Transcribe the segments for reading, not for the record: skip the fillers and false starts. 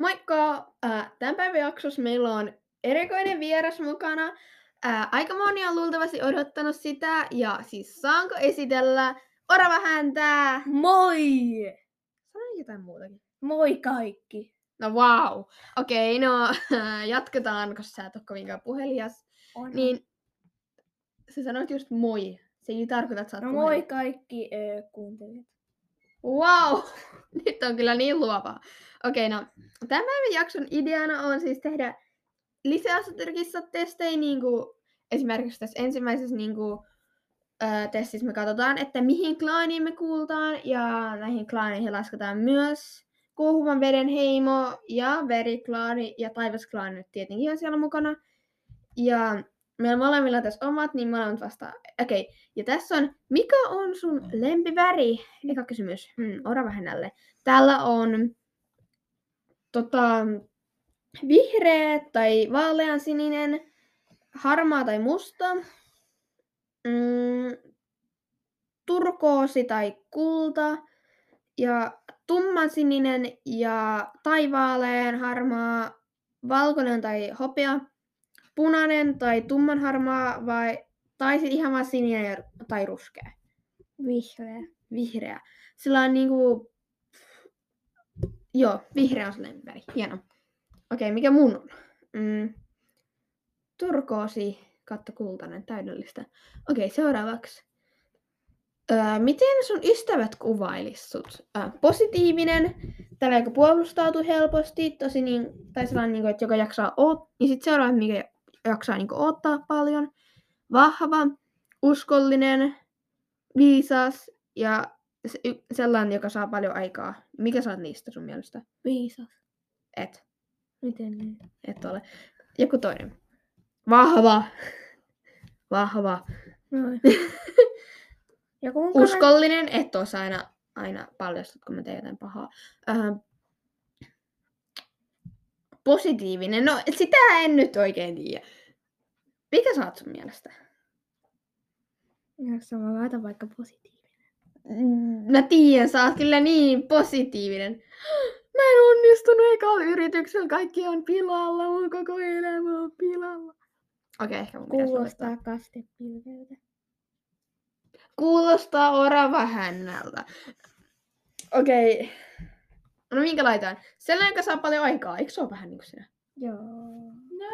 Moikka! Tämän päivän jaksossa meillä on erikoinen vieras mukana. Aika moni on luultavasti odottanut sitä, ja siis saanko esitellä Oravahäntää? Moi! Sanoin jotain muutakin. Moi kaikki! No wow! Okei, no jatketaan, koska sä et ole kovinkaan puhelias. On. Niin, sä sanoit just moi. Se ei tarkoita, että sä oot puhelias. No moi kaikki kuuntelijat. Wow! Nyt on kyllä niin luovaa. Okei, no tämän päivän jakson ideana on siis tehdä lisäastrikissa testejä, niin kuin esimerkiksi tässä ensimmäisessä niin kuin, testissä me katsotaan, että mihin klaaniin me kuulutaan, ja näihin klaaneihin lasketaan myös Kuohuvan veden heimo ja veriklaani ja taivasklaani nyt tietenkin on siellä mukana. Ja meillä molemmilla on tässä omat, niin molemmat vastaan. Okei, ja tässä on, mikä on sun lempiväri? Eka kysymys, Oravahännälle. Täällä on vihreä tai vaaleansininen, harmaa tai musta, turkoosi tai kulta, ja tummansininen ja taivaaleen harmaa, valkoinen tai hopea, punainen tai tummanharmaa tai sitten ihan vaan sininen tai ruskea. Vihreä. Sillä on niinku... Joo, vihreä on sellainen väri. Hieno. Okei, mikä mun on? Turkoosi, kultainen, täydellistä. Okei, seuraavaksi. Miten sun ystävät kuvailis sut? Positiivinen, tällä joka puolustautuu helposti, tosi niin, tai sellainen, niin kuin, että joka jaksaa odottaa. Ja sitten seuraava, mikä jaksaa niin kuin, odottaa paljon. Vahva, uskollinen, viisas ja sellainen, joka saa paljon aikaa. Mikä sä oot niistä sun mielestä? Viisas. Et. Miten niin? Et ole. Joku toinen. Vahva. Noin. Uskollinen, et ois aina paljastut, kun mä teen jotain pahaa. Positiivinen. No, sitä en nyt oikein tiedä. Mikä sä oot sun mielestä? Jos mä laitan vaikka positiivinen. Mä tiedän, sä oot kyllä niin positiivinen. Mä en onnistunut ekalla yrityksellä. Kaikki on pilalla. Mun koko elämä on pilalla. Okei, ehkä mun pitäisi kuulostaa kastepilveltä. Kuulostaa Oravahännältä. Okei. No minkä laitaan? Sellainen, joka saa paljon aikaa. Eikö se ole vähän niin kuin sinä? Joo. No.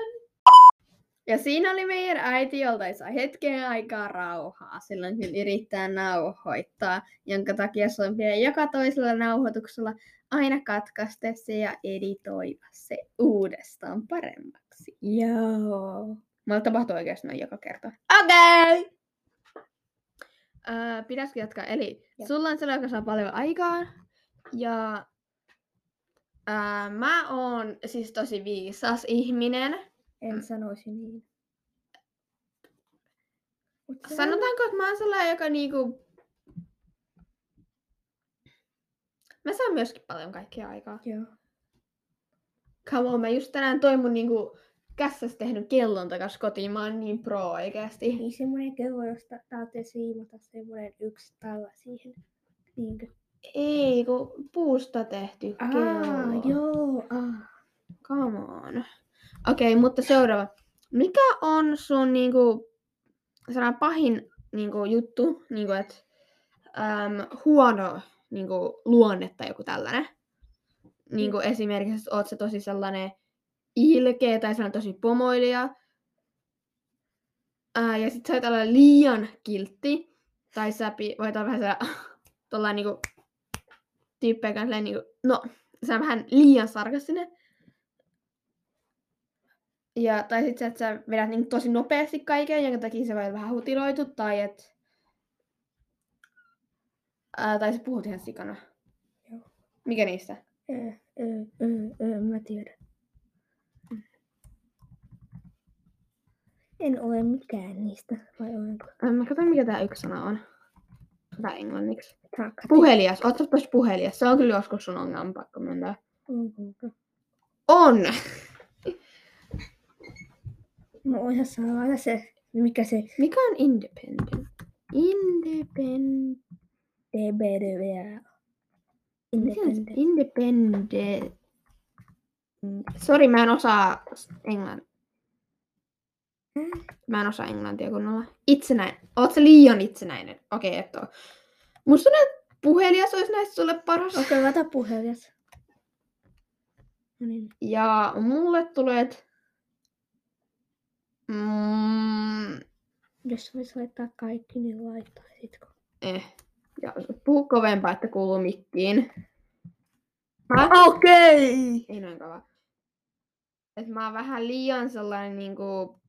Ja siinä oli meidän äiti, jolta ei saa hetken aikaa rauhaa. Silloin kyllä yrittää nauhoittaa, jonka takia se on vielä joka toisella nauhoituksella aina katkaista se ja editoida se uudestaan paremmaksi. Joo. Mulla tapahtuu oikeasti noin joka kerta. Okei! Okay. Pitäisikö jatkaa? Eli sulla on sellainen, joka saa paljon aikaa. Ja mä oon siis tosi viisas ihminen. En sanoisi niin. Sanotaanko, että mä oon sellainen, joka niinku... Mä saan myöskin paljon kaikkea aikaa. Joo. Come on, mä just tänään toin mun niinku kässäs tehnyt kellon takas kotiin. Mä oon niin pro oikeesti. Niin semmonen kello, josta taatte siimata semmonen yksi talla siihen. Niinkö? Ei, kun puusta tehty kello. Joo. Come on. Okei, mutta seuraava. Mikä on sun niinku sellainen pahin niinku juttu, niinku että huono niinku luonne tai joku tällainen? Niinku esimerkiksi oot sä tosi sellainen ilkeä tai sellainen tosi pomoilija. Ja sit sä voit olla liian kiltti tai sä voit olla vähän sellainen tollain niinku tyyppejä kanssa niinku no, sä on vähän liian sarkastinen. Ja, tai sitten että sä vedät niin tosi nopeasti kaiken, jonka takia se voi olla vähän hutiloitu, tai et... tai sä puhut ihan sikana. Joo. Mikä niistä? Mä tiedän. En ole mikään niistä, vai olenko? Mä katson, mikä tää yksi sana on. Tää englanniksi. Puhelias. Oot sä pois puhelias? Se on kyllä joskus sun ongelma, pakko mennä. On! Mä oon ihan saada se, mikä se... Mikä on independent? Independent. Sori, mä en osaa englantia. Mä en osaa englantia kunnolla. Itsenäinen. Oot sä liian itsenäinen? Okei, okay, et oo. Musta puhelias olisi näistä sulle paras. Okei, okay, mä otan puhelias. Niin. Ja mulle tulee... Jos vois laittaa kaikki, niin laittaisitko? Ja puhu kovempaa, että kuuluu mikkiin. Okei! Okay. Ei noin kovaa. Et mä oon vähän liian sellainen niinku...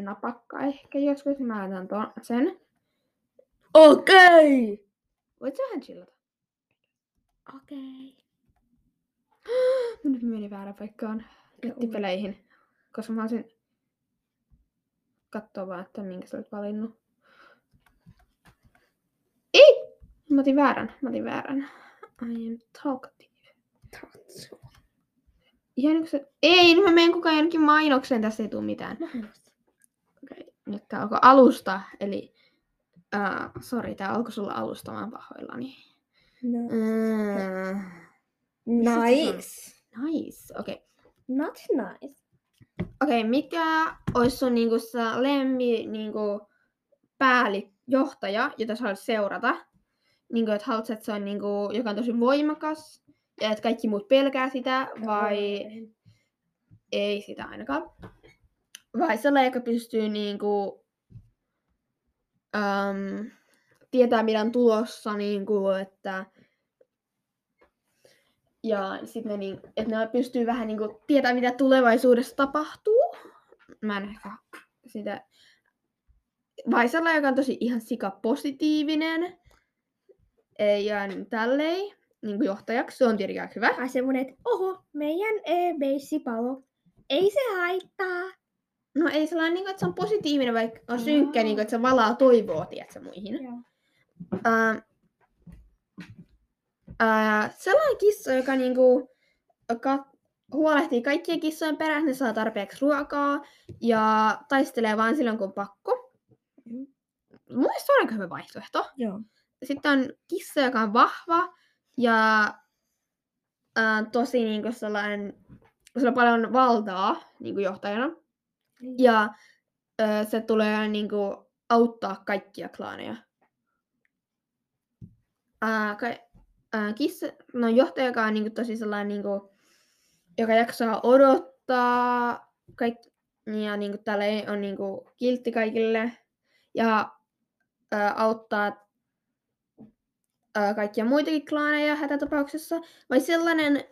napakka ehkä joskus. Mä laitan sen. Okei! Okay. Voit sä vähän chillata? Okei. Okay. Nyt meni väärään paikkaan. Kettipeleihin. Koska mä olisin... Kattoo vaan, että minkä sä olet valinnut. Ei! Mä otin väärän. I am talkative. Tatsu. Ei, nyt mä menen kukaan jonnekin mainokseen. Tässä ei tule mitään. Okay. Nyt tää alkoi alusta, eli... Sori, tää alkoi sulla alustamaan pahoillani. No. Nice. Okei. Okay. Not nice. Okei, okay, mikä olisi sun niinku lempi niinku pääjohtaja, jota sä haluat seurata? Niinku, että haluat, että se on niinku, joka on tosi voimakas ja että kaikki muut pelkää sitä, vai ei sitä ainakaan? Vai sellainen, joka pystyy niinku tietää, mitä on tulossa, niinku, että ja sitten ne, niin, ne pystyy vähän niin kuin tietämään, mitä tulevaisuudessa tapahtuu. Mä en ehkä sitä... Vai sellainen, joka on tosi ihan sikapositiivinen. Ja niin tälleen, niin kuin johtajaksi, se on tietenkin aika hyvä. Ai semmonen, että oho, meidän beissi palo. Ei se haittaa. No ei sellainen, niin kuin, että se on positiivinen, vaikka on synkkä, niin kuin, että se valaa toivoa, tiedätkö, muihin. Sellainen kissa, joka niinku, huolehtii kaikkien kissojen perässä, ne saa tarpeeksi ruokaa ja taistelee vain silloin, kun on pakko. Mun mielestä se on aika hyvä vaihtoehto. Joo. Sitten on kissa, joka on vahva ja tosi niinku sellainen, sillä on paljon valtaa niinku johtajana. Ja se tulee niinku auttaa kaikkia klaaneja. Kissa, no johtaja, joka on niinku tosi sellainen, niinku, joka jaksaa odottaa ja niinku, täällä on niinku, kiltti kaikille ja auttaa kaikkia muitakin klaaneja hätätapauksessa. Vai sellainen,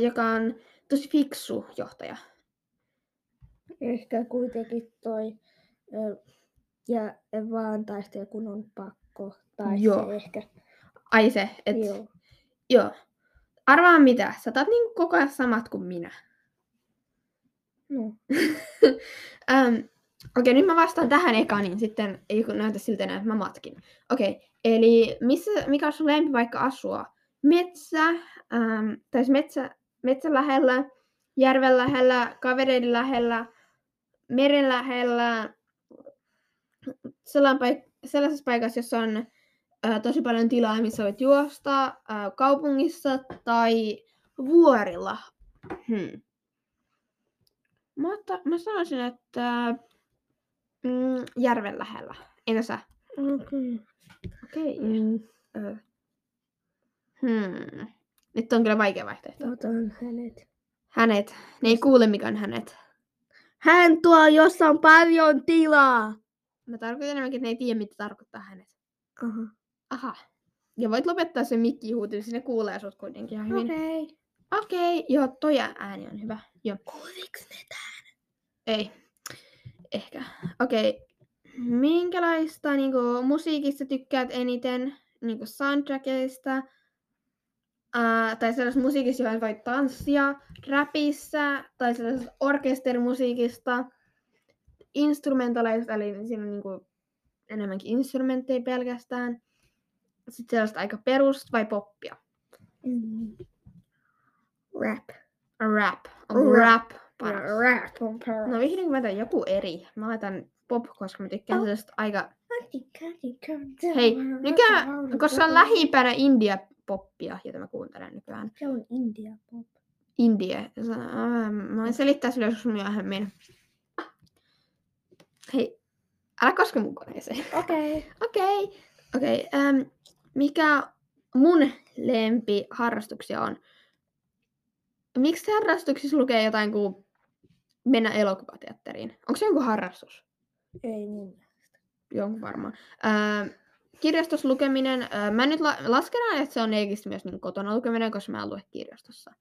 joka on tosi fiksu johtaja? Ehkä kuitenkin toi ja vaan taistelija, kun on pakko. Tai joo. Se ehkä... Ai se, et... Joo. Arvaa mitä, sä otat niinku koko ajan samat kuin minä. No. Okei, nyt mä vastaan tähän eka, niin sitten ei näytä siltä enää, että mä matkin. Okei, eli mikä on sun lempipaikka asua? Metsä, metsän lähellä, järven lähellä, kavereiden lähellä, meren lähellä, sellaisessa paikassa, jossa on tosi paljon tilaa, missä voit juosta, kaupungissa tai vuorilla. Mä sanoisin, että järven lähellä. Entä sä? Okei. Nyt on kyllä vaikea vaihtoehto. Otan hänet. Hänet. Ne ei kuule, mikä on hänet. Hän tuo, jossa on paljon tilaa. Mä tarkoitan enemmänkin, että ne ei tiedä, mitä tarkoittaa hänet. Aha. Ja voit lopettaa sen mikkihuutin, sinne kuulee sut kuitenkin ihan hyvin. Okei. Joo, toi ääni on hyvä. Joo. Kuuliks ne tään? Ei. Ehkä. Okei. Minkälaista niinku, musiikista tykkäät eniten? Niinku soundtrackeista? Tai sellaisesta musiikista, johon voit tanssia? Rapissa? Tai sellaisesta orkesterimusiikista? Instrumentaleista, eli siinä on niinku enemmänkin instrumentteja pelkästään. Sitten sellaista aika perusta vai poppia? Rap on paras. No vihdoin mä laitan joku eri. Mä laitan pop, koska mä tykkään sellaista aika Hei, mikä, koska on lähimpänä India-poppia, jota mä kuuntelen nykyään. Se on India-pop. India. Mä voin selittää sille joskus myöhemmin. Hei, älä koske mun koneeseen. Okei. Mikä mun lempiharrastuksia on? Miksi harrastuksissa lukee jotain kuin mennä elokuvateatteriin? Onko se jonkun harrastus? Ei niin. Jonkun varmaan. Kirjastossa lukeminen. Mä nyt laskenaan, että se on oikeasti myös niin kotona lukeminen, koska mä en lue kirjastossa.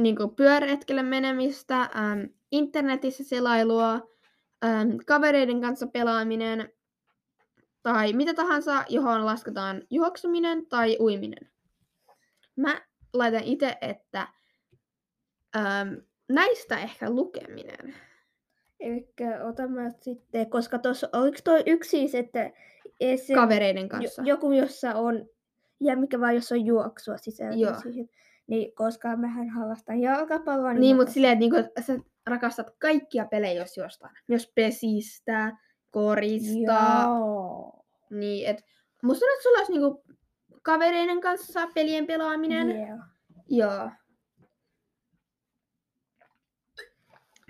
Niin kuin pyöräretkelle menemistä, internetissä selailua, kavereiden kanssa pelaaminen tai mitä tahansa, johon lasketaan juoksuminen tai uiminen. Mä laitan itse, että näistä ehkä lukeminen. Elikkä otamme sitten, koska tuossa, oliko toi yksi, että se kavereiden kanssa. Joku, jossa on, ja mikä vaan, jos on juoksua sisältöä siihen. Niin, koska mähän harrastan jalkapalloa. Niin, mutta silleen, että niinku, sä rakastat kaikkia pelejä, jos jostain. Jos pesistä, korista. Joo. Niin, et musta tuntuu, että sulla olisi niinku kavereiden kanssa pelien pelaaminen. Yeah. Joo.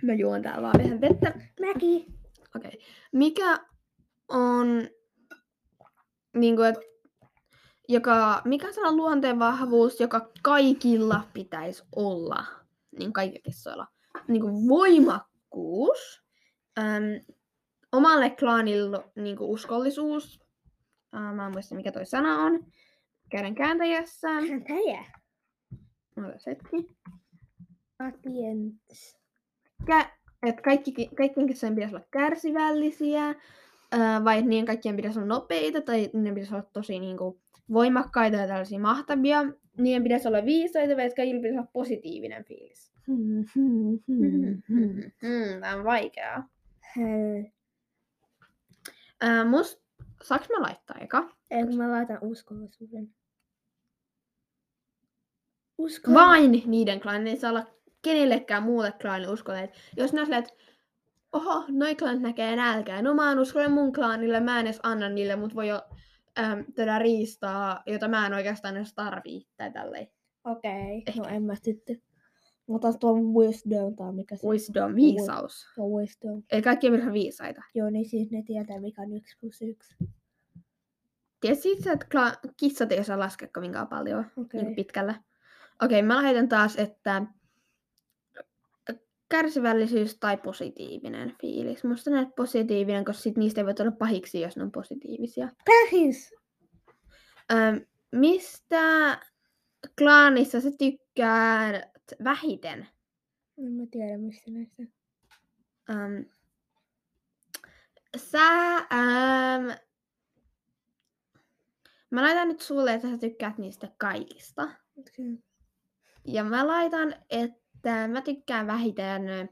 Mä juon täällä vaan vähän vettä. Mäkin. Okei. Mikä on niinku, että mikä on sellainen luonteen vahvuus, joka kaikilla pitäisi olla, niin kaikilla kissoilla. Niin kuin voimakkuus, omalle klaanille niin kuin uskollisuus, mä en muista mikä toi sana on, käden kääntäjässä. Kääntäjä? Ota setki. Patience. Kaikkien kissojen pitäisi olla kärsivällisiä. Vai niin kaikkien pitäisi olla nopeita tai ne pitäisi olla tosi niin kuin voimakkaita ja tällaisia mahtavia. Niiden pitäisi olla viisaita, vai kaikilla pitäisi olla positiivinen fiilis. Tämä on vaikeaa. Saanko mä laittaa eka? Ei, kun mä laitan uskollisuuden. Vain niiden klaanille. Ei saa olla kenellekään muulle klaanille uskolleet. Jos ne olisivat, oho, noi klaanit näkee nälkää. No mä en uskolle mun klaanille, mä en edes anna niille, mut voi jo tätä riistaa, jota mä en oikeastaan edes tarvii. Tai tälleen. Okei, no en mä sitten. Mä otan tuon wisdom tai mikä se on. Wisdom, viisaus. No wisdom. Eli kaikki on ihan viisaita. Joo, niin siis ne tietää mikä on 1+1. Tiesit sä, että kissat ei osaa laskea kovinkaan paljon. Okay. Niin pitkällä. Okei, mä lähetän taas, että kärsivällisyys tai positiivinen fiilis. Musta näet positiivinen, koska sit niistä ei voi olla pahiksi, jos ne on positiivisia. Pahis! Mistä klaanissa sä tykkäät vähiten? En mä tiedä, mistä näistä. Mä laitan nyt sulle, että sä tykkäät niistä kaikista. Okay. Ja mä laitan, että mä tykkään vähiten,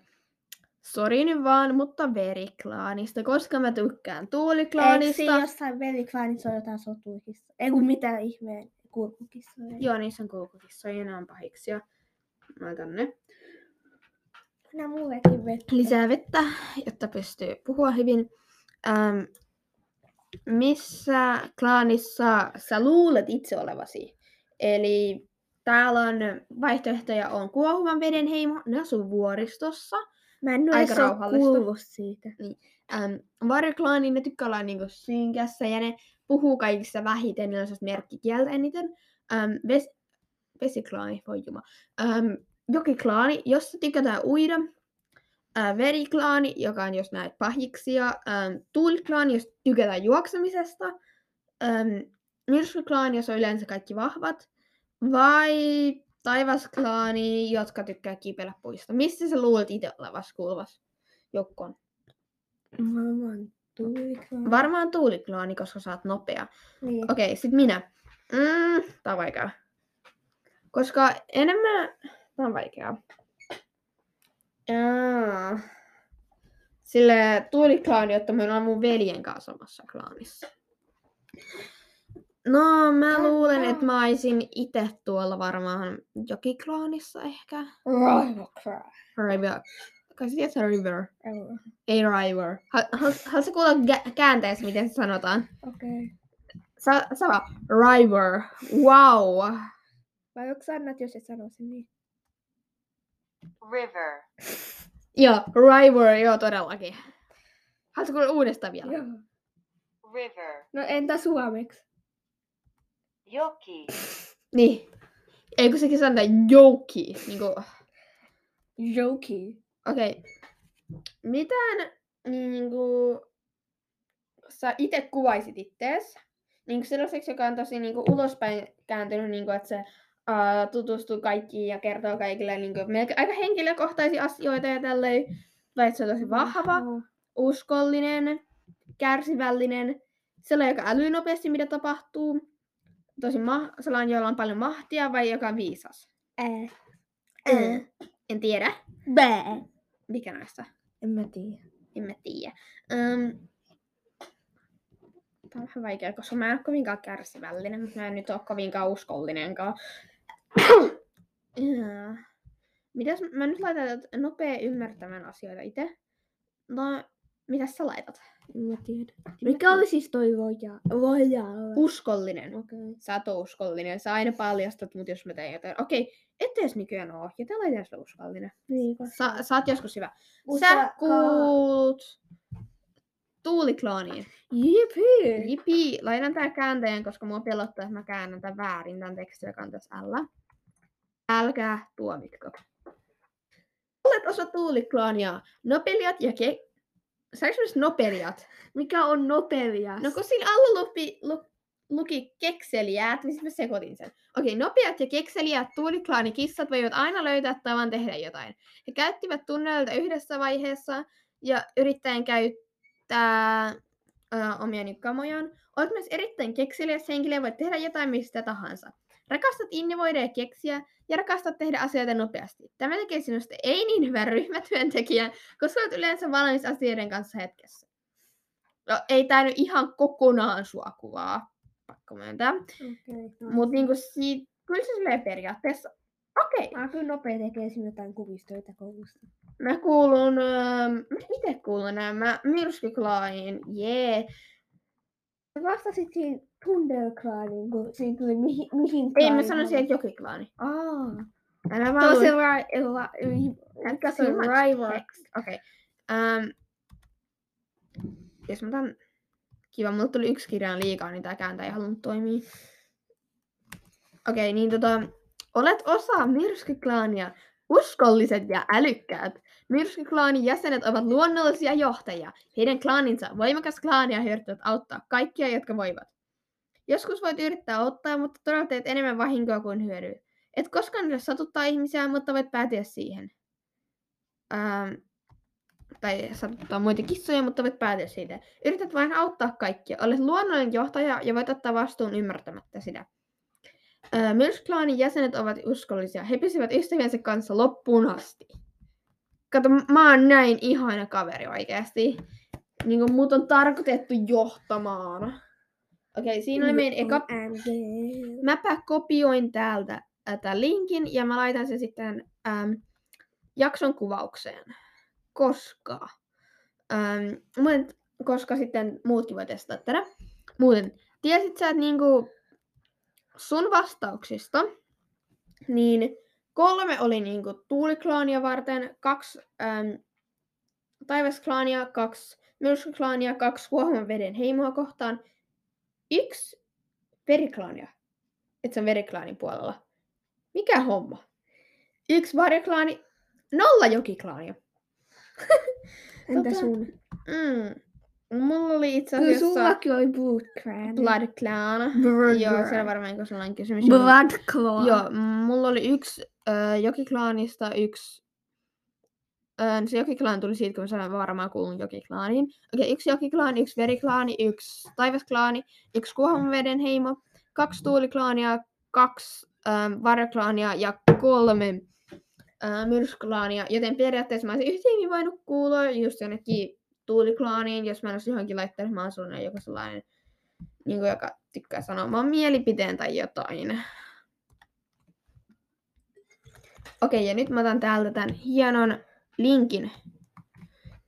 sori nyt vaan, mutta veriklaanista, koska mä tykkään tuuliklaanista. Eikö siinä jossain veriklaanissa on jotain sotuikissa? Ei kun mitään ihmeen kurkukissoja. Joo, niissä on kurkukissoja ja ne on pahiksia. Mä otan ne. Anna mullekin vettä. Lisää vettä, jotta pystyy puhua hyvin. Missä klaanissa sä luulet itse olevasi? Eli täällä on vaihtoehtoja on Kuohuvan veden heimo, ne asuu vuoristossa. Mä en ole kuullut siitä. Niin. Varjoklaani, ne tykkää olla niinku synkässä ja ne puhuu kaikissa vähiten, ne on merkkikieltä eniten. Vesiklaani, voi juma. Jokiklaani, jossa tykätään uida. Veriklaani, joka on jos näet pahiksia. Tuuliklaani, jos tykätään juoksemisesta. Myrskyklaani, jos on yleensä kaikki vahvat. Vai taivasklaani, jotka tykkää kiipeillä puista. Missä sä luulet itse olevas kuuluvas joukkoon? Varmaan tuuliklaani, koska sä oot nopea. Niin. Okei, sit minä. Tää on vaikeaa. Koska enemmän... Tää on vaikeaa. Sille tuuliklaani, jotta me ollaan mun veljen kanssa samassa klaanissa. No, mä luulen, että mä olisin itse tuolla varmaan jokiklaanissa ehkä. Oravahäntä. Kai se tietää river. River. Ei river. Haluatko sä kuulla käänteessä, miten se sanotaan? Okei. Okay. Sama. River. Wow. Vai onko sä annat, jos et sano sen niin? River. Joo, river. Joo, todellakin. Haluatko kuulla uudestaan vielä? Joo. River. No entä suomeksi? Joki. Niin. Eikö sekin sanoa joki? Niinku... Joki. Okei. Okay. Miten niinku sä itse kuvaisit ittees? Niinku sellaiseksi, joka on tosi niinku ulospäin kääntynyt, niinku että se tutustuu kaikkiin ja kertoo kaikille niinku aika henkilökohtaisia asioita ja tälleen. Vai että se on tosi vahva, uskollinen, kärsivällinen, sellainen, joka älyy nopeasti, mitä tapahtuu. Tosi sellainen, jolla on paljon mahtia, vai joka on viisas? En tiedä. Bää. Mikä näistä? En mä tiedä. Tämä on vähän vaikea, koska mä en ole kovinkaan kärsivällinen, mutta mä en nyt ole kovinkaan uskollinenkaan. Mitäs mä nyt laitan nopea ymmärtämään asioita itse? No, mitäs sä laitat? En mä tiedä. Mikä oli siis toi voja? Uskollinen. Okei. Okay. Sä oot uskollinen. Sä aina paljastat mut, jos mä teen jotain. Okei, okay. Ettei edes nykyään oo. Ja tällä ei edes ole uskollinen. Niin. Sä oot joskus hyvä. Sä kuulut Tuuliklooniin. Jipii. Jipii. Laitan tää kääntäjän, koska mua pelottaa, että mä käännän tän väärin. Tän teksti, joka on tässä alla. Älkää tuomitko. Olet osa Tuulikloonia. Nopeliat ja Saanko myös nopeliat? Mikä on nopelias? No kun siinä alla luki kekseliäät, niin sitten mä sekoitin sen. Okei, nopeat ja kekseliäät tuuliklaani-kissat voivat aina löytää tavan tehdä jotain. He käyttivät tunnelta yhdessä vaiheessa ja yrittäen käyttää omia nykkamojaan. Olet myös erittäin kekseliäs henkilö ja voit tehdä jotain mistä tahansa. Rakastat innovoida ja keksiä ja rakastat tehdä asioita nopeasti. Tämä tekee sinusta ei niin hyvä ryhmätyöntekijä, koska olet yleensä valmis asioiden kanssa hetkessä. No, ei tämä nyt ihan kokonaan sua kuvaa, pakko myöntää. Okay, mutta niinku kyllä se silleen periaatteessa. Okei. Okay. Mä kyllä nopea tekee sinne jotain kuvistöitä koulusta. Mä kuulun... Miten kuulun nämä? Myrskyklaaniin. Jee. Yeah. Vastasit siinä Thunderklaaniin, kun siinä tuli mihin klaaniin. Ei, mä sanoin siellä Jokiklaani. Älä vaan... Tosi rival. Okei. Jos mä tämän... Kiva, mulle tuli yksi kirjaan liikaa, niin tää kääntä ei halunnut toimia. Okei, niin Olet osa Myrskyklaania. Uskolliset ja älykkäät. Myrskyklaanin jäsenet ovat luonnollisia johtajia. Heidän klaaninsa voimakas klaani ja he yrittävät auttaa kaikkia, jotka voivat. Joskus voit yrittää auttaa, mutta todella teet enemmän vahinkoa kuin hyödyä. Et koskaan edes satuttaa ihmisiä, mutta voit päätyä siihen. Tai satuttaa muita kissoja, mutta voit päätyä siitä. Yrität vain auttaa kaikkia. Olet luonnollinen johtaja ja voit ottaa vastuun ymmärtämättä sitä. Myrskyklaanin jäsenet ovat uskollisia. He pysyvät ystäviensä kanssa loppuun asti. Kato, mä oon näin ihana kaveri oikeesti. Niinku mut on tarkoitettu johtamaan. Okei, siinä oli meidän eka... Mäpä kopioin täältä tämän linkin ja mä laitan sen sitten jakson kuvaukseen. Koska... koska sitten muutkin voi testaa tätä. Muuten, tiesit sä, että niinku... Sun vastauksista, niin 3 oli niinku Tuuliklaania varten, 2 Taivasklaania, 2 Myrskyklaania, 2 Huohon veden heimoa kohtaan, 1 Veriklaania, et se on Veriklaanin puolella. Mikä homma? 1 Varjoklaani, 0 Jokiklaania. Entä sun? Mulla oli itse asiassa... Kyllä sullakin oli Blood Clan. Joo, se on varmaan kun sulla on kysymys. Blood Clan. Joo, mulla oli 1 Jokiklaanista, 1... se Jokiklaan tuli siitä, kun mä sanoin varmaan kuulun Jokiklaaniin. Okei, 1 Jokiklaani, 1 Veriklaani, 1 Taivasklaani, 1 Kuohonveden heimo, 2 Tuuliklaania, 2 Varjoklaania ja 3 Myrskyklaania. Joten periaatteessa mä olisin yhtäkin voinut kuulua just jonnekin Tuuliklaaniin, jos mä en olisi johonkin laittanut, mä oon sellainen joku sellainen, niin joka tykkää sanomaan mielipiteen tai jotain. Okei, ja nyt mä otan täältä tämän hienon linkin.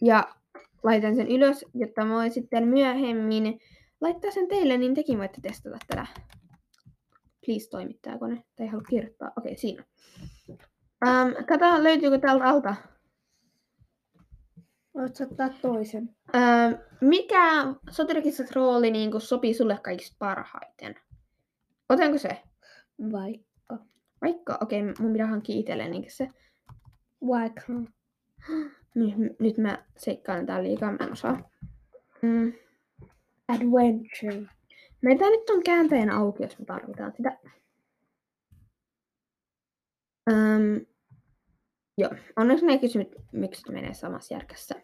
ja laitan sen ylös, jotta voin sitten myöhemmin laittaa sen teille, niin tekin voitte testata tätä. Please toimittaa kone, tai ei halua kirjoittaa. Okei, siinä. Kato, löytyykö täältä alta? Voit ottaa toisen. Mikä sotilaskissan rooli niin sopii sulle kaikista parhaiten? Otanko se? Vaikka? Okei, mun pitää hankkia itselleni se. Vaikka. Nyt mä seikkailen täällä liikaa, mä en osaa. Adventure. Meitä nyt on kääntäjän auki, jos me tarvitaan sitä. Joo, onneksi ne kysymykset menee samassa järkässä.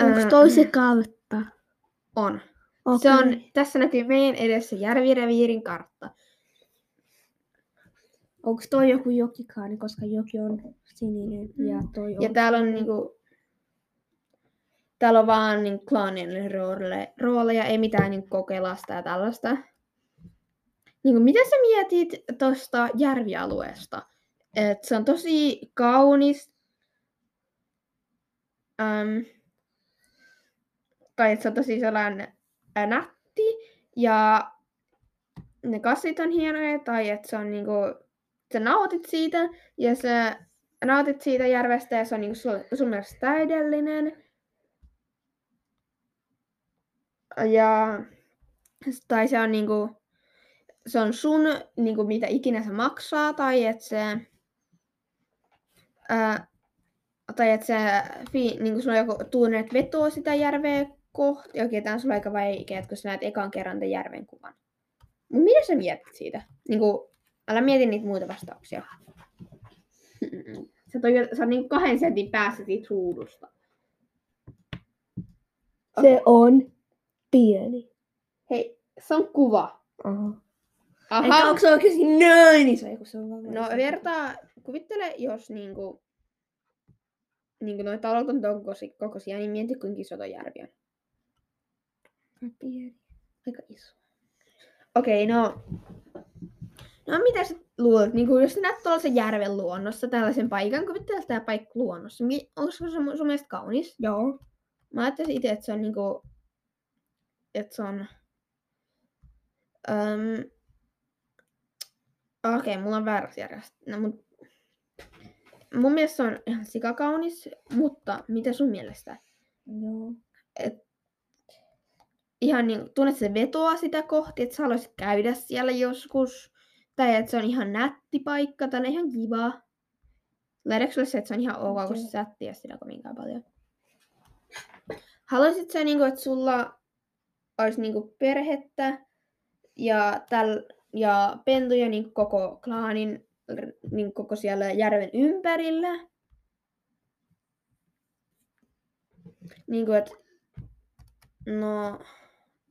Onko toisen kartta? On. Okay. Se on, tässä näkyy meidän edessä järvireviirin kartta. Onko toi joku jokikaani, koska joki on sininen ja toi on... Ja täällä on niinku... Täällä on vaan niin klaanien rooleja, ei mitään niin kokelasta ja tällaista. Niin, mitä sä mietit tosta järvialueesta? Et se on tosi kaunis. Tai se on tosi sellainen nätti. Ja ne kasvit on hienoja. Tai että se on niinku... Sä nautit siitä. Ja sä nautit siitä järvestä. Ja se on niinku sun mielestä täydellinen. Ja... Tai se on niinku... Se on sun, niinku mitä ikinä se maksaa. Tai että se... tai että niinku sulla on joku tunne, että vetoo sitä järveä kohti. Okei, tää on sulla aika vaikea, että kun sä näet ekan kerran tämän järven kuvan. Mut mitä sä mietit siitä? Niinku, älä mieti niitä muita vastauksia. Sä oot niinku 2 sentin päässä siitä ruudusta. Se on pieni. Hei, se on kuva. Aha. Entä onko se oikeesti näin iso? No vertaa, kuvittele jos niinku... Niin kuin noi talot on ton kokoisia, niin mieti kuinka iso toi järvi on. Aika iso. Okei, no... No mitä sä luulet? Niin kuin, jos sä näet tuollaisen järven luonnossa tällaisen paikan, kuvittele tää paikka luonnossa. Onko se sun mielestä kaunis? Joo. Mä ajattelin itse, että se on niinku... Että se on... Okei, mulla on väärässä järjestä. No, mun mielestä se on ihan sikakaunis, mutta mitä sun mielestä? Joo. Ihan niin, tunnet se vetoa sitä kohti, että sä haluaisit käydä siellä joskus. Tai että se on ihan nätti paikka, tai ihan kiva. Lähdekö sulle se, että se on ihan ok, kun sä et tiedä sitä kovinkaan paljon? Haluaisit sä, niin kuin, että sulla olisi niin kuin perhettä ja pentuja niin kuin koko klaanin? Niin koko siellä järven ympärillä. Niinku et... No...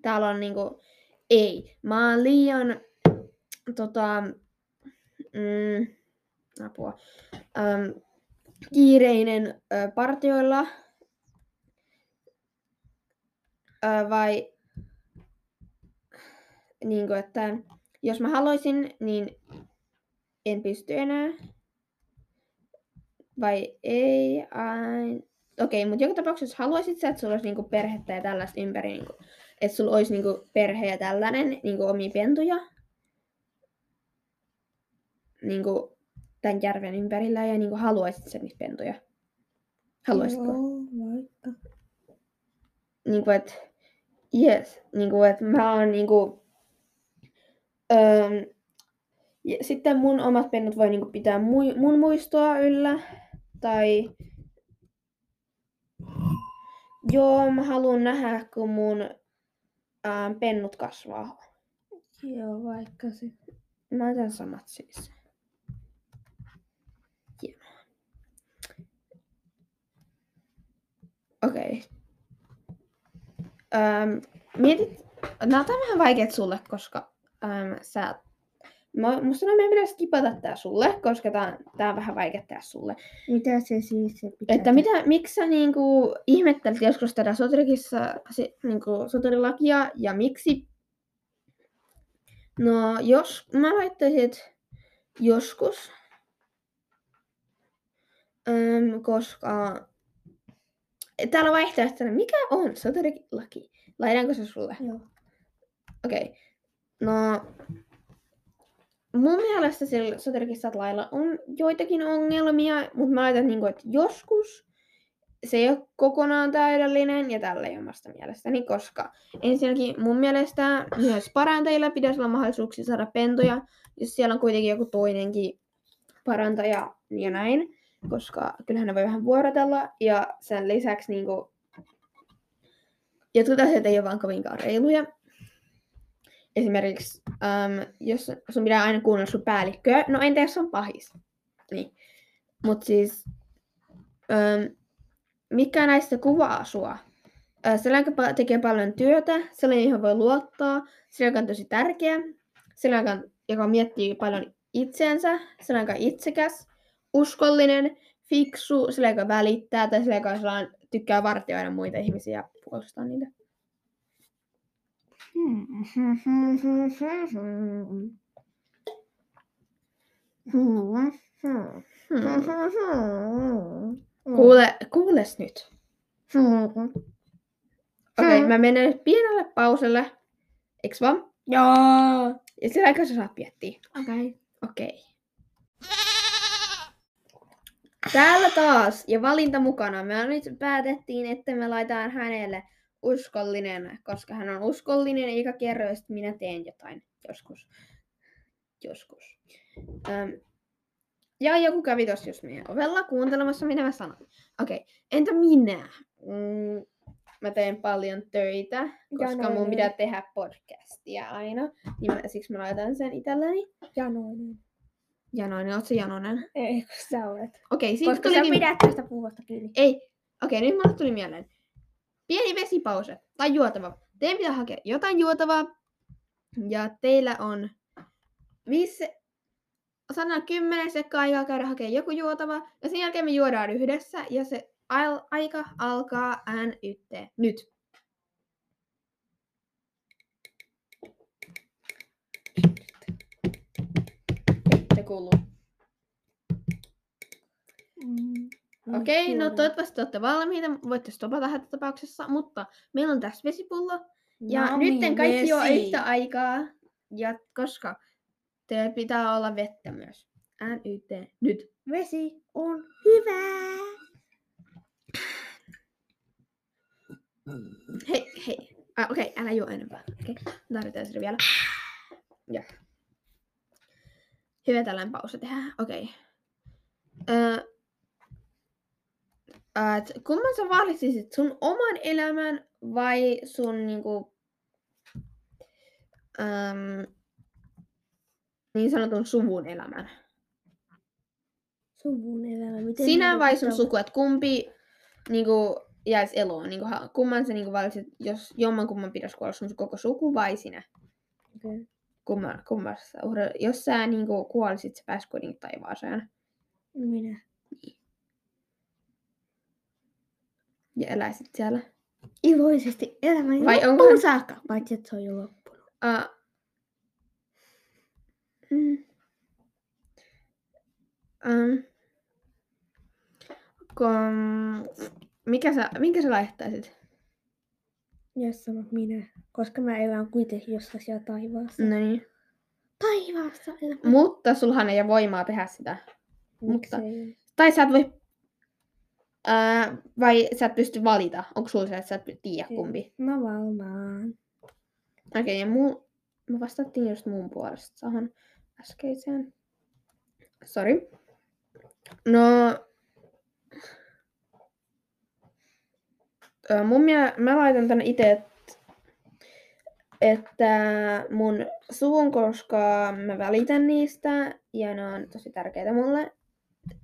Täällä on niinku... Ei. Mä oon liian... Apua. Kiireinen partioilla. Vai... Niinku että... Jos mä haluaisin, niin... En pysty enää. Vai ei? Okei, mutta joka tapauksessa haluaisit sä, että sulla olisi niinku perhettä ja tällaista ympäri. Niinku, että sulla olisi niinku perhe ja tällainen, niinku omia pentuja. Niinku tämän järven ympärillä ja niinku haluaisit sä niitä pentuja. Haluaisitko? Joo, niinku et, yes. Niinku et mä oon niinku... Ja sitten mun omat pennut voi niinku pitää mun muistoa yllä. Tai... Joo, mä haluun nähdä, kun mun pennut kasvaa. Joo, vaikka se... Mä otan samat siis. Hienoa. Okei. Mietit... Nää on vähän vaikeet sulle, koska sä... Musta meidän pitäisi skipata tää sulle, koska tää on vähän vaikea tää sulle. Mitä se siis se pitää? Että miksi sä niinku ihmettelit joskus tätä niinku soterilakia ja miksi? No jos mä laittaisin, että joskus. Koska Täällä on vaihtoehtoinen. Mikä on soterilaki? Laitanko se sulle? Joo. Okei. Okay. No, mun mielestä sillä soterikistalailla on joitakin ongelmia, mutta mä ajattelen, että joskus se ei ole kokonaan täydellinen ja tällä ei omasta mielestäni, koska ensinnäkin mun mielestä myös parantajilla pitäisi olla mahdollisuuksia saada pentuja, jos siellä on kuitenkin joku toinenkin parantaja ja näin, koska kyllähän ne voi vähän vuorotella ja sen lisäksi niin kuin, jotkut asiat ei ole vaan kovinkaan reiluja. Esimerkiksi, jos sun pitää aina kuunnella sun päällikköä, no entä jos se on pahis? Niin. Mut siis, mikä näistä kuvaa sua? Sellainen, joka tekee paljon työtä, sellainen, johon voi luottaa, sellainen, joka on tosi tärkeä, sellainen, joka miettii paljon itseensä, sellainen, joka on itsekäs, uskollinen, fiksu, sellainen, joka välittää tai sellainen, joka tykkää vartioida muita ihmisiä ja puolustaa niitä. Kuules nyt. Okei, mä menen nyt pienelle pauselle. Eiks vaan? Joo. Ja sillä aikaa sä saat miettiä. Okei. Täällä taas ja valinta mukana. Me nyt päätettiin, että me laitetaan hänelle uskollinen, koska hän on uskollinen eikä kerro, että minä teen jotain joskus. Ja joku kävi tossa just meidän ovella kuuntelemassa, mitä mä sanoin. Okei, entä minä? Mä teen paljon töitä, koska mun pitää tehdä podcastia aina. Niin siksi mä laitan sen itselleni. Janoinen, ootko sä janoinen? Ei, kun sä olet. Okei, siitä koska sä pidät tästä puukosta kiinni. Ei, okei, nyt mulle tuli mieleen. Pieni vesipause tai juotava. Teidän pitää hakea jotain juotavaa. Ja teillä on 5-10 sekkaa aikaa käydä hakea joku juotava. Ja sen jälkeen me juodaan yhdessä. Ja se aika alkaa NYT. Nyt. Se kuuluu. Okei, no toivottavasti olette valmiita. Voitte stopata tähän tapauksessa, mutta meillä on tässä vesipullo. Ja no nyt niin, kaikki juo yhtä aikaa, ja koska teillä pitää olla vettä myös. NYT. Nyt. Vesi on hyvää. Hei. Okei, älä juo enempää. Okay. Tarvitaan sitä vielä. Ja. Hyvä, tällainen pausa tehdään. Okei. Kumman sä valitsisit, sun oman elämän vai sun niin sanotun suvun elämän? Suvun elämä? Miten sinä vai sun suku, että kumpi jäisi eloon? Kumman sä valitsit, jos jommankumman pitäisi kuolla, sun koko suku vai sinä? Okay. Jos sä kuolisit, sä pääsit kodin taivaaseen. Minä. Niin. Ja eläisit siellä? Iloisesti elämäni vai loppuun saakka, paitsi että se on jo loppunut. Minkä sä laihtaisit? Jos sanot minä, koska mä elän kuitenkin jossain siellä taivaassa. No niin. Taivaassa elämä. Mutta sulhan ei ole voimaa tehdä sitä. Mutta, tai sä et voi... vai sä et pysty valita? Onko sulla se, että sä et tiedä kumpi? Mä valmaan. Okei, ja me vastattiin just mun puolesta sahan äskeiseen. Sori. No... mä laitan tänne itse, että mun suvun, koska mä välitän niistä ja ne on tosi tärkeitä mulle.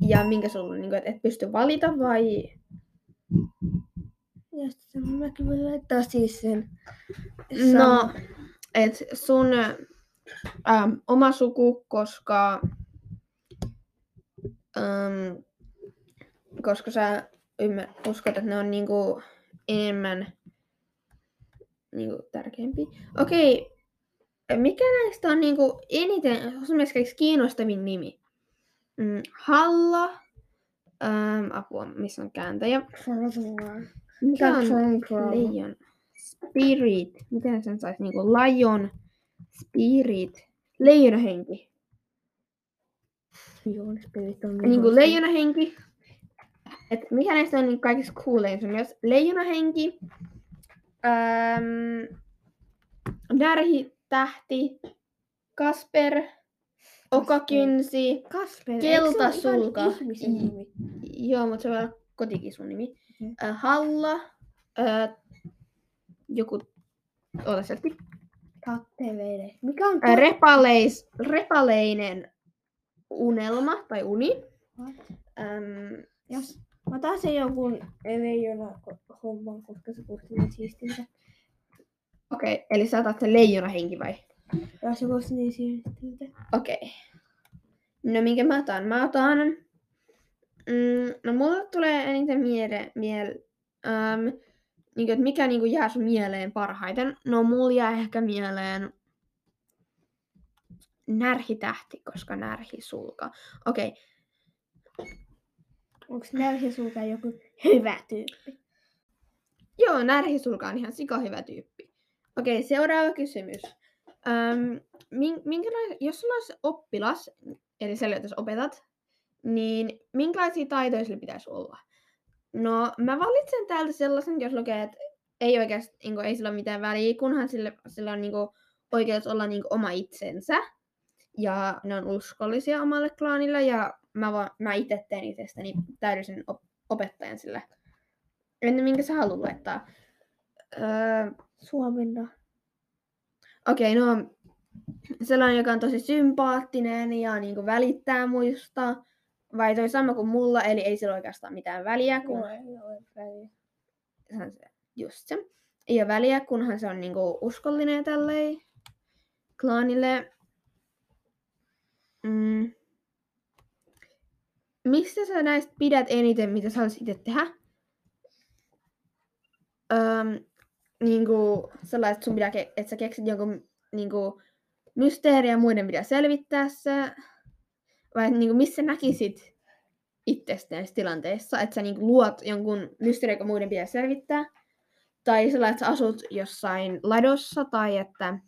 Ja minkä sulla on, että et pysty valita vai? Ja sitten mäkin voin laittaa siis sen. No, et sun oma suku, koska sä uskot, että ne on enemmän tärkeämpi. Okei, mikä näistä on eniten, sun mielestä kiinnostavin nimi? Halla. Apua, missä on kääntäjä? Mikä on Strong Crow? Lion Spirit. Miten sen saisi niinku Lion Spirit? Leijonahenki. Niinku leijonahenki. Et mikä näistä on niinku kaikista coolein? Se on jos leijonahenki, närhitähti, Kasper, okakynsi, keltasulka. Joo, mutta se voi olla kotikisun nimi. Halla, joku, oota sieltä. Tattevele. Mikä on repaleinen unelma tai uni. Jos mä taas ei jonkun leijonahomman, koska se kuulosti niin siistiltä. Okei, eli sä otat sen leijonahenki vai? Joo, se kuulosti niin siistiltä. Okei. No minkä mä otan? Mä otan... no mulle tulee eniten niinku, että mikä niinku jää sun mieleen parhaiten. No mulla jää ehkä mieleen närhitähti, koska närhisulka. Okei. Onks närhisulka joku hyvä tyyppi? Joo, närhisulka on ihan sika hyvä tyyppi. Okei, seuraava kysymys. Jos sulla olisi oppilas, eli sille, jos opetat, niin minkälaisia taitoja sillä pitäisi olla? No, mä valitsen täältä sellaisen, jos lukee, että ei oikeasti, niin ei sillä ole mitään väliä, kunhan sillä on niin kuin, oikeus olla niin kuin, oma itsensä. Ja ne on uskollisia omalle klaanille, ja mä itse teen itsestäni täydellisen opettajan sille. Entä minkä sä haluat laittaa? Suomenna. Okei, no sellainen, joka on tosi sympaattinen ja niin kuin, välittää muista. Vai toi sama kuin mulla, eli ei sillä oikeastaan mitään väliä, kun... Joo, just se. Ei ole väliä, kunhan se on niinku uskollinen tälleen klaanille. Mistä sä näistä pidät eniten, mitä sä haluaisit itse tehdä? Niinku sellaiset, että sä keksit jonkun niinku mysteeri ja muiden pitää selvittää se. Vai että niinku, missä näkisit itsestä näissä tilanteissa, että sä niinku, luot jonkun mysteeriä, joka muiden pitää selvittää. Tai sellainen, että sä asut jossain ladossa, tai että...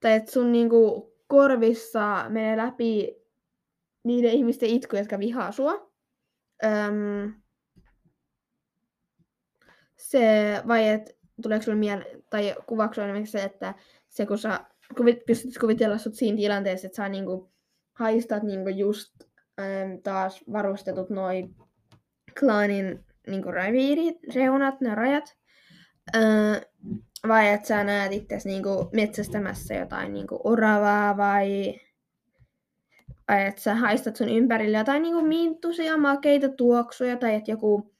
tai että sun niinku, korvissa menee läpi niiden ihmisten itku, jotka vihaa sua. Vai että... Tuleeko sulle mieleen, tai kuvaako sulle esimerkiksi se, että se, kun sä pystyt kuvitella sut siinä tilanteessa, että sä niinku haistat niinku just taas varustetut noi klaanin niinku reunat, ne rajat, vai että sä näet itseäsi niinku metsästämässä jotain niinku oravaa, vai että sä haistat sun ympärille jotain niinku minttusia, makeita tuoksuja, tai että joku...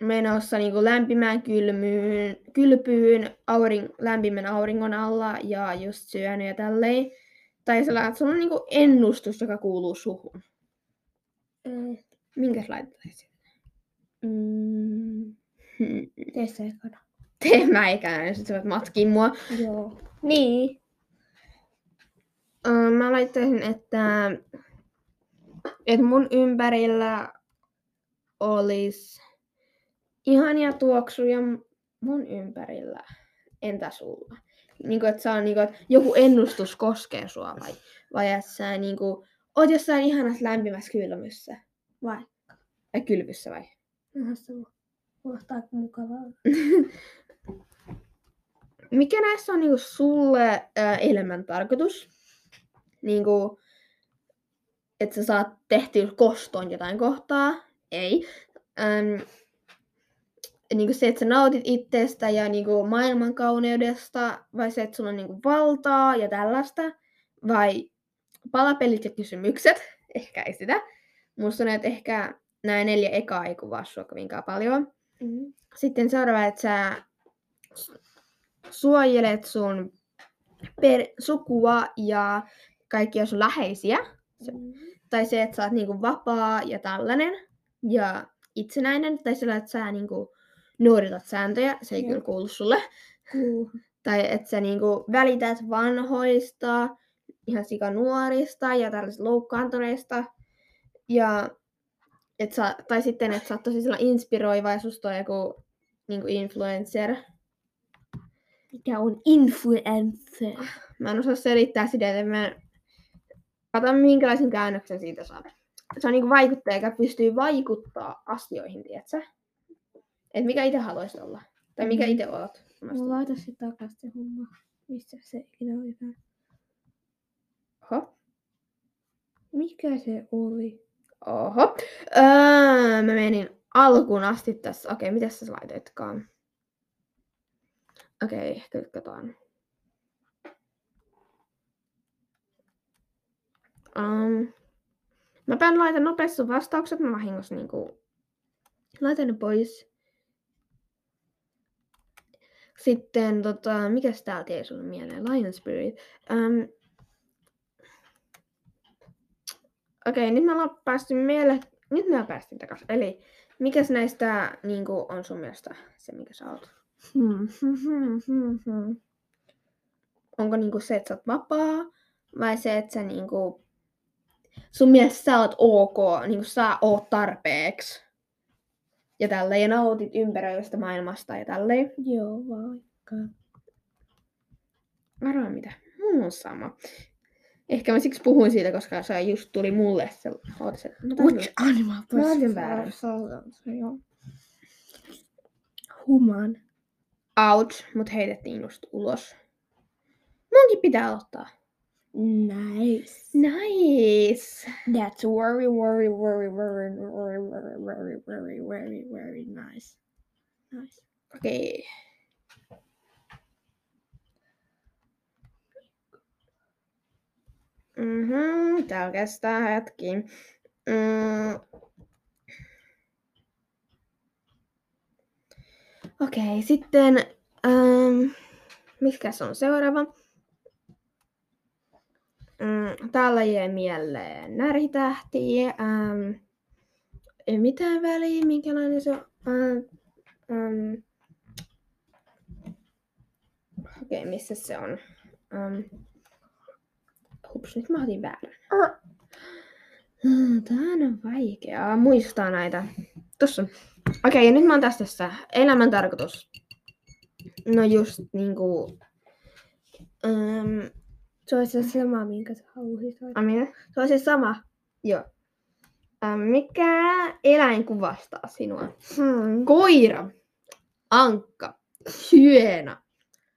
menossa niinku lämpimään kylpyyn lämpimän auringon alla ja just syönyt ja tälleen. Tai sellainen, että sulla on niinku ennustus, joka kuuluu suhun. Minkäs laittaisit? Tee sä ekana. Tee mä ekana, jos sä voit matkia mua. Joo. Niin. Mä laittaisin, että mun ympärillä olis ihania tuoksuja mun ympärillä. Entä sulla? Niinku, että saa niinku, et joku ennustus koskee sua vai että sä niinku, oot jossain ihanassa lämpimässä kylmyssä. Vai? Ai kylpyssä vai? Ihan sulla. Kuulostaa mukavaa. Mikä näissä on niinku sulle elämän tarkoitus? Niinku, että sä saat tehtyä kostoon jotain kohtaa? Ei. Niinku se, että sä nautit itsestä ja niinku maailman kauneudesta, vai se, että sulla on niinku valtaa ja tällaista, vai palapelit ja kysymykset, ehkä ei sitä. Musta on, että ehkä nämä 4 ekaa ei kuvaa sua kovinkaan paljon. Sitten seuraava, että sä suojelet sun sukua ja kaikkia sun läheisiä. Tai se, että sä oot niinku vapaa ja tällainen ja itsenäinen, tai sellainen, että sä niinku noudatat sääntöjä, se ei kyllä kuulu sulle. Tai että sä niinku välität vanhoista, ihan sikanuorista ja tällaisista loukkaantuneista. Ja tai sitten, että sä oot tosi inspiroiva ja susta on joku niinku influencer. Mikä on influencer? Mä en osaa selittää sitä, että mä en kato minkälaisen käännöksen siitä saa. Se on niinku vaikuttaja, joka pystyy vaikuttaa asioihin, tietsä? Et mikä itse haluaisit olla? Tai mikä itse olet? Mulla laita se takas se homma. Missä se ikinä oli? Oho. Mikä se oli? Oho. Mä menin alkuun asti tässä. Okei, mitäs sä laitoitkaan? Okei, katsotaan. Mäpä en laita nopeasti sun vastaukset. Mä vahingossa niinku laitan ne pois. Sitten mikäs täältä ei sun mieleen? Lion Spirit. Okei, nyt me päästiin takaisin. Eli mikäs näistä niinku on sun mielestä se, mikä sä oot? Onko niinku se, että sä oot vapaa? Vai se, että sä niinku sun mielestä sä oot ok, niinku sä oot tarpeeksi? Ja tälleen, ja nautit ympäröivästä maailmasta ja tälleen. Joo, vaikka. Arvaa mitä? Mulla on sama. Ehkä mä siksi puhuin siitä, koska se just tuli mulle se hoitse. Which animal was human. Ouch, mut heitettiin just ulos. Munkin pitää aloittaa. Nice. That's very nice. Nice. Okei. Tää kestää hetki. Okei, sitten mikäs on seuraava? Täällä jää mieleen närhitähti. Ei mitään väliä, minkälainen se on. Okei, missä se on? Hups, nyt mä otin väärin. Tää on vaikeaa muistaa näitä. Tossa. Okei, ja nyt mä oon tässä. Elämän tarkoitus. No just niinku... se olisi se sama, minkä sä haluaisit. Se olisi se sama? Joo. Mikä eläin kuvastaa sinua? Koira. Ankka. Hyena.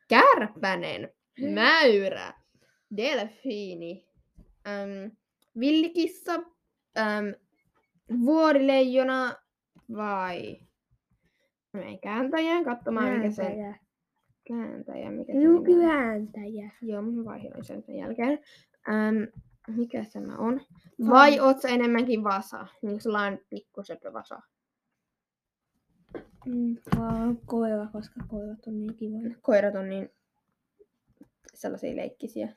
Kärpänen. Mäyrä. Delfiini. Villikissa. Vuorileijona. Vai? Mä menen kääntäjään katsomaan, mikä se on. Kääntäjä, mikä se on? Kääntäjä. Joo, mä vaihdoin sen jälkeen. Mikä se mä on? Vai oot sä enemmänkin vasa? Niin sellainen pikkusöpö vasa. Koira, koska koirat on niin kivoja. Koirat on niin sellaisia leikkisiä.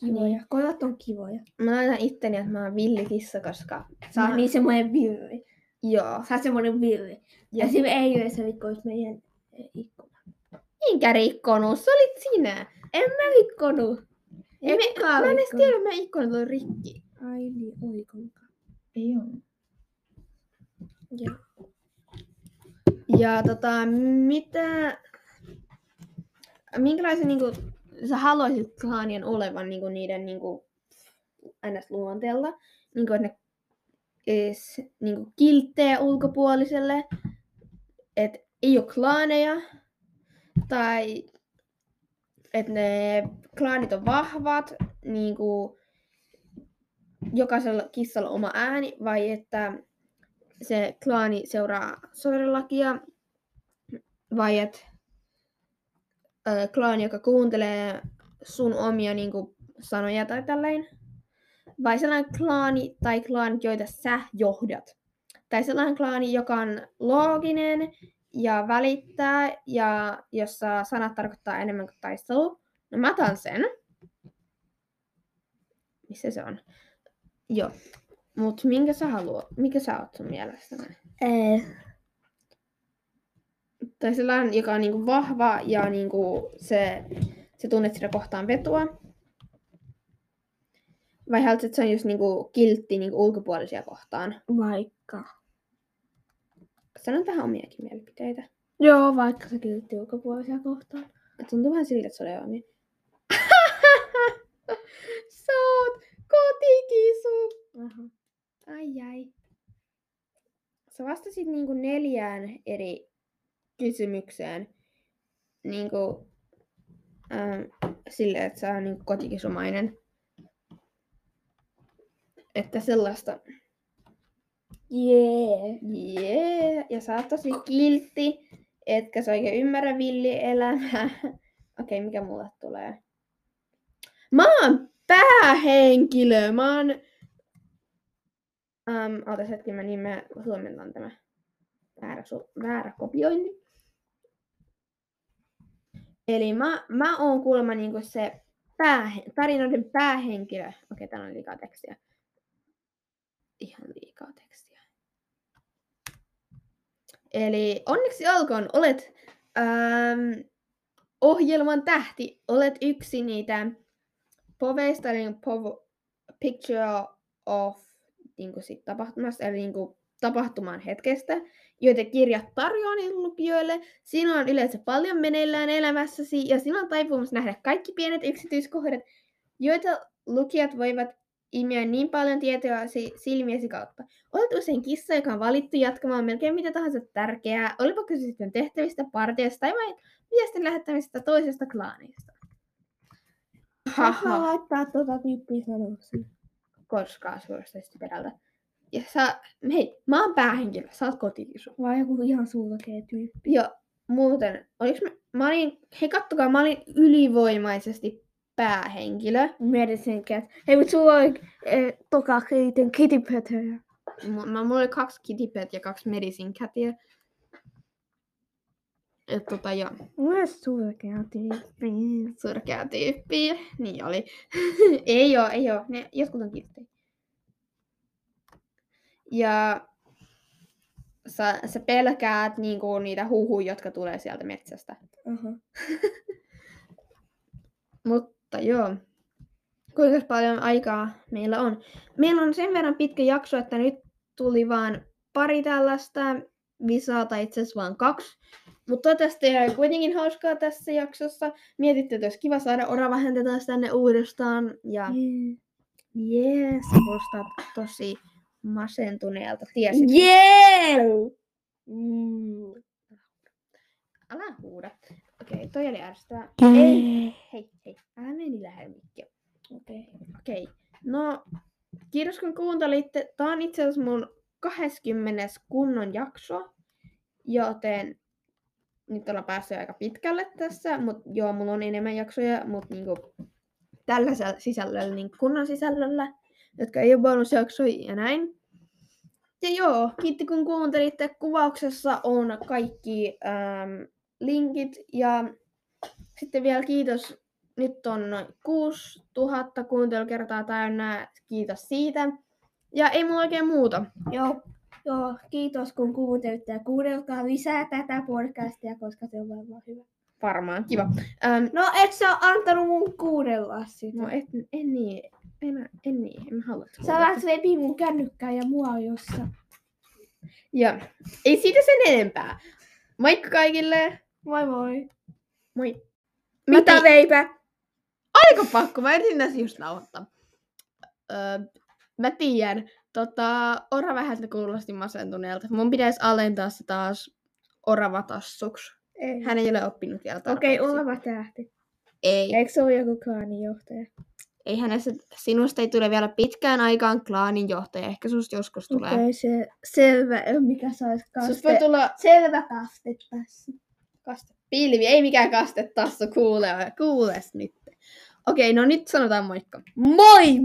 Kivoja. Koirat on kivoja. Mä laitan itteni, että mä oon villikissa, koska... Sä oot niin semmoinen virri. Joo. Sä oot semmoinen virri. Ja eilen sä rikkoit meidän ikkuna. Minkä rikkonut? Se olit sinä. En mä rikkonut. Mä en edes tiedä, mä ikkunat on rikki. Ai niin, oikonkaan. Ei ole. Ja. Ja minkälaisen niinku sä haluaisit klaanien olevan niinku niiden niinku ns. Luonteella? Niinku että ne ees niinku kilttejä ulkopuoliselle. Et ei oo klaaneja. Tai että ne klaanit on vahvat, niinku jokaisella kissalla oma ääni, vai että se klaani seuraa soverilakia, vai että klaani, joka kuuntelee sun omia niinku sanoja tai tälleen, vai sellainen klaani tai klaanit, joita sä johdat, tai sellainen klaani, joka on looginen, ja välittää, ja jossa sanat tarkoittaa enemmän kuin taistelu. No mä otan sen. Missä se on? Joo. Mut minkä sä haluat? Mikä sä oot sun mielestäni? Tai sellainen, joka on niinku vahva ja niinku se tunnet sitä kohtaan vetoa. Vai haluat, että se on just niinku kiltti niinku ulkopuolisia kohtaan? Vaikka. Sanon vähän omiakin mielipiteitä. Joo, vaikka se kiltti ulkopuolisia kohtaan. Tuntuu vähän siltä, että se oli omi. Sä oot kotikisu! Aha. Ai ai. Sä vastasit niinku 4 eri kysymykseen. Niinku silleen, että sä oot niinku kotikisumainen. Että sellaista. Jee. Yeah. Jee. Yeah. Ja sä oot tosi kiltti, etkä sä oikein ymmärrä villielämää. Okei, mikä mulle tulee? Mä oon päähenkilö. Mä oon... ootas hetki, mä nimeä suomentaan tämä väärä kopiointi. Eli mä oon kuulemma niinku se tarinoiden päähenkilö. Okei, täällä on liikaa tekstiä. Ihan liikaa tekstiä. Eli onneksi olkoon, olet ohjelman tähti. Olet yksi niitä poveista, eli picture of niinku sit tapahtumasta, eli niinku tapahtuman hetkestä, joita kirjat tarjoaa niille lukijoille. Siinä on yleensä paljon meneillään elämässäsi, ja siinä on taipumus nähdä kaikki pienet yksityiskohdat, joita lukijat voivat imiä niin paljon tietoa silmiesi kautta. Olet usein kissa, joka on valittu jatkamaan melkein mitä tahansa tärkeää, olipa kyse sitten tehtävistä, partioista tai vain viestin lähettämisestä toisesta klaanista. Haha. Laittaa tuota tyyppiä sanoksi. Korskaa suoristaisesti perältä. Ja hei, mä oon päähenkilö, sä oot kotikisu. Vai joku ihan sulkee tyyppi. Ja muuten, kattokaa, mä olin ylivoimaisesti päähenkilö. Medicine Cat. Hei, mut sulla oli toka keiten kitipötöjä. Mulla oli 2 kitipet ja 2 Medicine Catia. Et ja. Mulla oli surkea tyyppi. Surkea tyyppi. Niin oli. ei oo. Ne jotkut on kilttejä. Ja sä pelkäät niinku niitä huhuja, jotka tulee sieltä metsästä. Uh-huh. Mutta joo, kuinka paljon aikaa meillä on? Meillä on sen verran pitkä jakso, että nyt tuli vaan 2 tällaista visaa, tai itse asiassa vaan 2. Mutta toivottavasti oli kuitenkin hauskaa tässä jaksossa. Mietitte, että olisi kiva saada oravahäntä taas tänne uudestaan. Ja jees, kuulostaa tosi masentuneelta, tiesit. Jee! Yeah! Älä huuda. Okei, toi oli ärsyttävää. Ei, hei, älä meni lähelle mikkiä. Okei. No, kiitos kun kuuntelitte. Tää on itse asiassa mun 20. kunnon jakso, joten nyt ollaan päässyt aika pitkälle tässä, mut joo, mulla on enemmän jaksoja, mut niinku tällä sisällöllä, niin kunnon sisällöllä, jotka ei ole bonusjaksoja ja näin. Ja joo, kiitti kun kuuntelitte. Kuvauksessa on kaikki linkit. Ja sitten vielä kiitos. Nyt on noin 6,000 kuuntelukertaa täynnä. Kiitos siitä. Ja ei mulla oikein muuta. Joo, kiitos kun kuuntelitte ja kuunnelkaa lisää tätä podcastia, koska se on varmaan hyvä. Varmaan, kiva. No et sä ole antanut mun kuunnella sitä. No en niin. En halua. Sä lähdet vepiin mun kännykkään ja mua jossa. Ja ei siitä sen enempää. Moikka kaikille. Moi. Moi. Mitä veipä? Aika pakko. Mä yritin tässä just nauhoittaa. Mä tiedän. Oravahäntä kuulosti masentuneelta. Mun pitäisi alentaa se taas oravatassuksi. Ei. Hän ei ole oppinut vielä tarpeeksi. Okei, oleva tähti. Ei. Eikö se ole joku klaanijohtaja? Ei hänessä, sinusta ei tule vielä pitkään aikaan klaanin johtaja. Ehkä susta joskus tulee. Okei, se selvä. Mikä sä olet kaste? Susta voi tulla... Selvä kastetassu. Pilvi, ei mikään kastetassu. Kuules nyt. Okei, no nyt sanotaan moikka. Moi!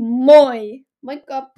Moikka!